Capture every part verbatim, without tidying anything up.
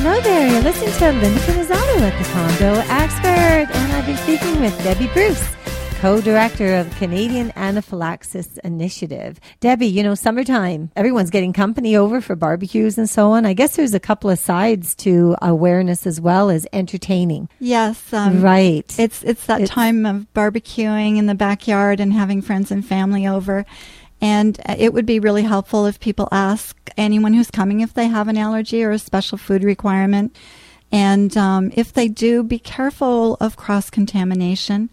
Hello there, you're listening to Linda Pinizzato at the Condo Expert, and I've been speaking with Debbie Bruce, co-director of Canadian Anaphylaxis Initiative. Debbie, you know, summertime, everyone's getting company over for barbecues and so on. I guess there's a couple of sides to awareness as well as entertaining. Yes. Um, right. It's it's that it's, time of barbecuing in the backyard and having friends and family over. And it would be really helpful if people ask anyone who's coming if they have an allergy or a special food requirement. And um, if they do, be careful of cross-contamination.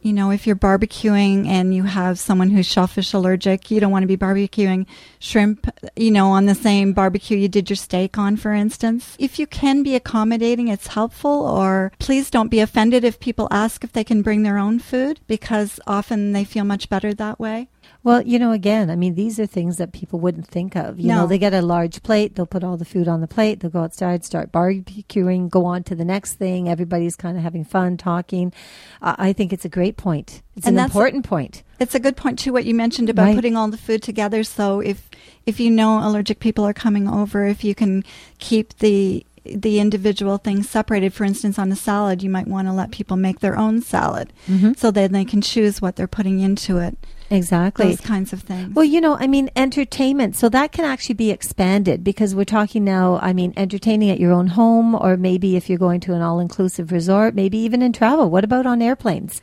You know, if you're barbecuing and you have someone who's shellfish allergic, you don't want to be barbecuing shrimp, you know, on the same barbecue you did your steak on, for instance. If you can be accommodating, it's helpful. Or please don't be offended if people ask if they can bring their own food, because often they feel much better that way. Well, you know, again, I mean, these are things that people wouldn't think of. You no. know, they get a large plate, they'll put all the food on the plate, they'll go outside, start barbecuing, go on to the next thing. Everybody's kind of having fun, talking. Uh, I think it's a great point. It's and an important a, point. It's a good point, too, what you mentioned about right. putting all the food together. So if if you know allergic people are coming over, if you can keep the the individual things separated. For instance, on a salad, you might want to let people make their own salad mm-hmm. so then they can choose what they're putting into it. Exactly. Those kinds of things. Well, you know, I mean, entertainment. So that can actually be expanded, because we're talking now, I mean, entertaining at your own home, or maybe if you're going to an all-inclusive resort, maybe even in travel. What about on airplanes?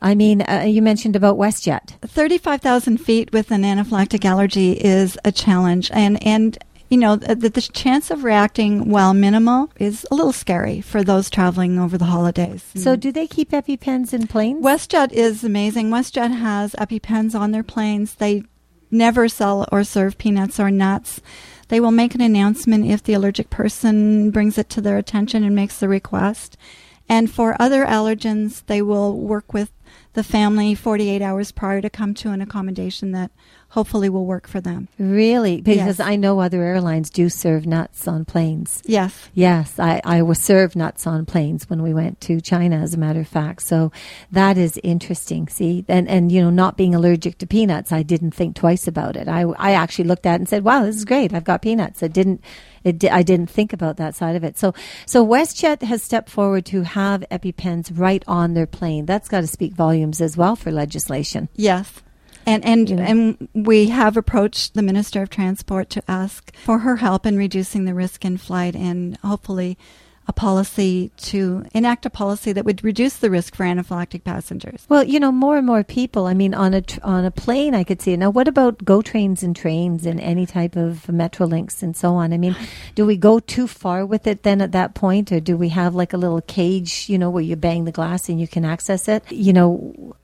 I mean, uh, you mentioned about WestJet. thirty-five thousand feet with an anaphylactic allergy is a challenge. And, and you know, the, the chance of reacting, while minimal, is a little scary for those traveling over the holidays. So do they keep EpiPens in planes? WestJet is amazing. WestJet has EpiPens on their planes. They never sell or serve peanuts or nuts. They will make an announcement if the allergic person brings it to their attention and makes the request. And for other allergens, they will work with the family forty-eight hours prior to come to an accommodation that hopefully will work for them. Really? Because yes. I know other airlines do serve nuts on planes. Yes. Yes, I, I was served nuts on planes when we went to China, as a matter of fact. So that is interesting, see? And, and you know, not being allergic to peanuts, I didn't think twice about it. I, I actually looked at it and said, wow, this is great. I've got peanuts. I didn't It di- I didn't think about that side of it. So so WestJet has stepped forward to have EpiPens right on their plane. That's got to speak volumes as well for legislation. Yes. And and, you know. and we have approached the Minister of Transport to ask for her help in reducing the risk in flight, and hopefully a policy to enact a policy that would reduce the risk for anaphylactic passengers. Well, you know, more and more people, I mean, on a tr- on a plane, I could see it. Now, what about GO trains and trains and any type of Metrolinx and so on? I mean, do we go too far with it then at that point, or do we have like a little cage, you know, where you bang the glass and you can access it? You know,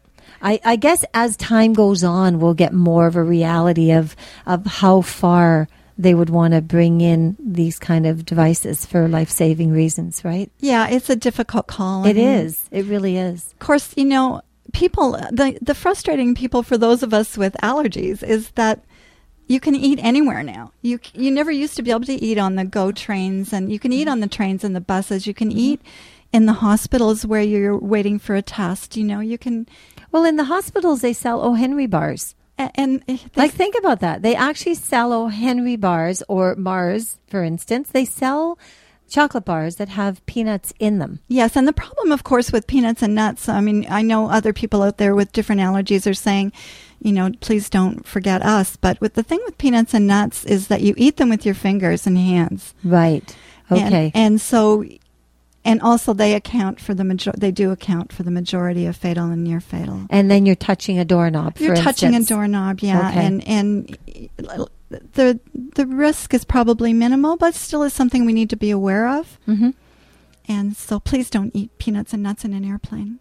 I, I guess as time goes on, we'll get more of a reality of of how far they would want to bring in these kind of devices for life-saving reasons, right? Yeah, it's a difficult call. It is. It really is. Of course, you know, people, the, the frustrating people for those of us with allergies is that you can eat anywhere now. You you never used to be able to eat on the GO trains, and you can eat on the trains and the buses. You can eat in the hospitals where you're waiting for a test. You know, you can... Well, in the hospitals, they sell O. Henry bars. And like, think about that. They actually sell O. Henry bars, or Mars, for instance. They sell chocolate bars that have peanuts in them. Yes, and the problem, of course, with peanuts and nuts, I mean, I know other people out there with different allergies are saying, you know, please don't forget us. But with the thing with peanuts and nuts is that you eat them with your fingers and hands. Right. Okay. And, and so... And also, they account for the major- They do account for the majority of fatal and near fatal. And then you're touching a doorknob. You're for touching instance. a doorknob, yeah. Okay. And and the the risk is probably minimal, but still is something we need to be aware of. Mm-hmm. And so, please don't eat peanuts and nuts in an airplane.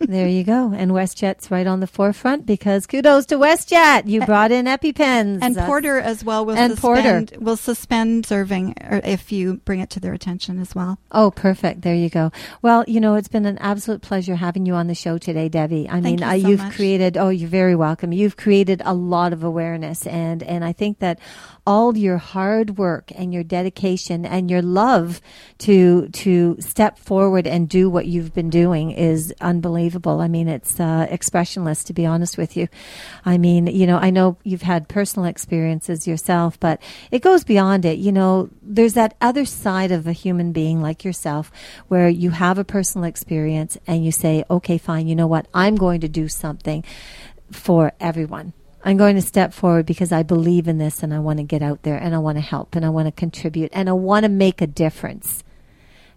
There you go. And WestJet's right on the forefront, because kudos to WestJet. You brought in EpiPens. And That's, Porter as well will and suspend, Porter. will suspend serving if you bring it to their attention as well. Oh, perfect. There you go. Well, you know, it's been an absolute pleasure having you on the show today, Debbie. I Thank mean, you so you've much. created, oh, you're very welcome. You've created a lot of awareness. And, and I think that all your hard work and your dedication and your love to to step forward and do what you've been doing is unbelievable. I mean, it's uh, expressionless, to be honest with you. I mean, you know, I know you've had personal experiences yourself, but it goes beyond it. You know, there's that other side of a human being like yourself where you have a personal experience and you say, okay, fine, you know what, I'm going to do something for everyone. I'm going to step forward because I believe in this and I want to get out there and I want to help and I want to contribute and I want to make a difference.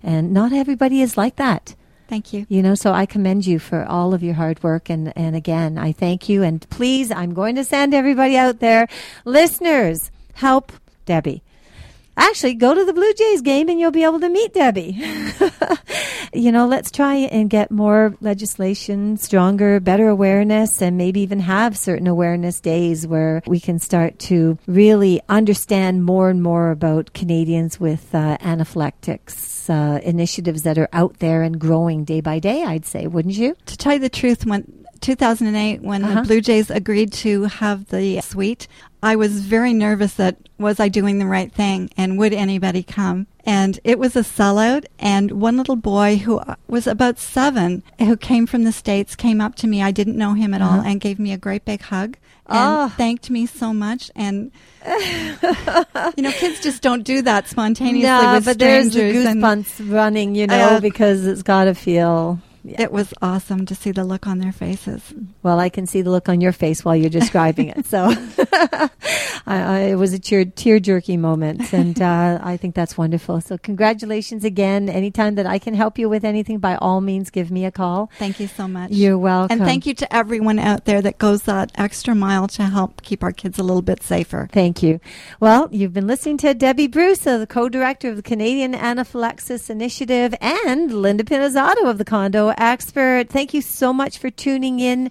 And not everybody is like that. Thank you. You know, so I commend you for all of your hard work. And, and again, I thank you. And please, I'm going to send everybody out there. Listeners, help Debbie. Actually, go to the Blue Jays game and you'll be able to meet Debbie. You know, let's try and get more legislation, stronger, better awareness, and maybe even have certain awareness days where we can start to really understand more and more about Canadians with uh, anaphylactics uh, initiatives that are out there and growing day by day, I'd say, wouldn't you? To tell you the truth, when two thousand eight, when uh-huh. the Blue Jays agreed to have the suite, I was very nervous that, was I doing the right thing and would anybody come? And it was a sellout, and one little boy who was about seven, who came from the States, came up to me. I didn't know him at uh-huh. all, and gave me a great big hug and oh. thanked me so much. And, you know, kids just don't do that spontaneously no, with but strangers. There's the goosebumps and, running, you know, uh, because it's got to feel... Yeah. It was awesome to see the look on their faces. Well, I can see the look on your face while you're describing it. So I, I, it was a tear, tear-jerky moment, and uh, I think that's wonderful. So congratulations again. Anytime that I can help you with anything, by all means, give me a call. Thank you so much. You're welcome. And thank you to everyone out there that goes that extra mile to help keep our kids a little bit safer. Thank you. Well, you've been listening to Debbie Bruce, the co-director of the Canadian Anaphylaxis Initiative, and Linda Pinizzato of the Condo Expert. Thank you so much for tuning in.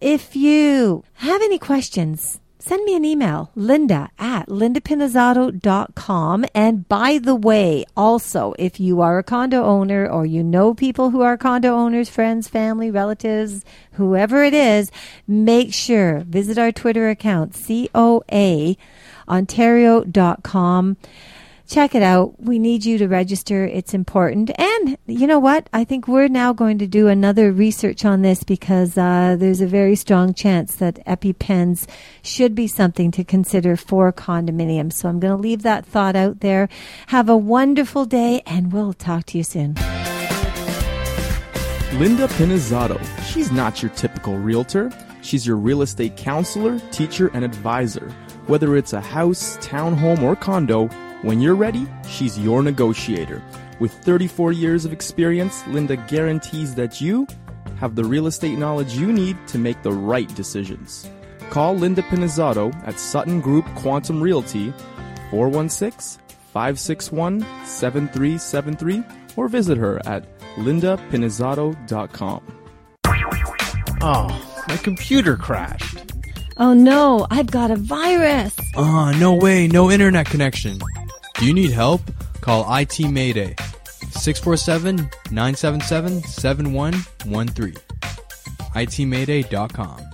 If you have any questions, send me an email, linda at lindapinizzato dot com. And by the way, also, if you are a condo owner or you know people who are condo owners, friends, family, relatives, whoever it is, make sure, visit our Twitter account, C O A Ontario dot com. Check it out. We need you to register. It's important. And you know what? I think we're now going to do another research on this because uh, there's a very strong chance that EpiPens should be something to consider for condominiums. So I'm going to leave that thought out there. Have a wonderful day, and we'll talk to you soon. Linda Pinizzato. She's not your typical realtor. She's your real estate counselor, teacher, and advisor. Whether it's a house, townhome, or condo, when you're ready, she's your negotiator. With thirty-four years of experience, Linda guarantees that you have the real estate knowledge you need to make the right decisions. Call Linda Pinizzato at Sutton Group Quantum Realty, four one six, five six one, seven three seven three, or visit her at linda pinizzato dot com. Oh, my computer crashed. Oh no, I've got a virus. Oh, no way, no internet connection. Do you need help? Call I T Mayday, six four seven, nine seven seven, seven one one three, I T mayday dot com.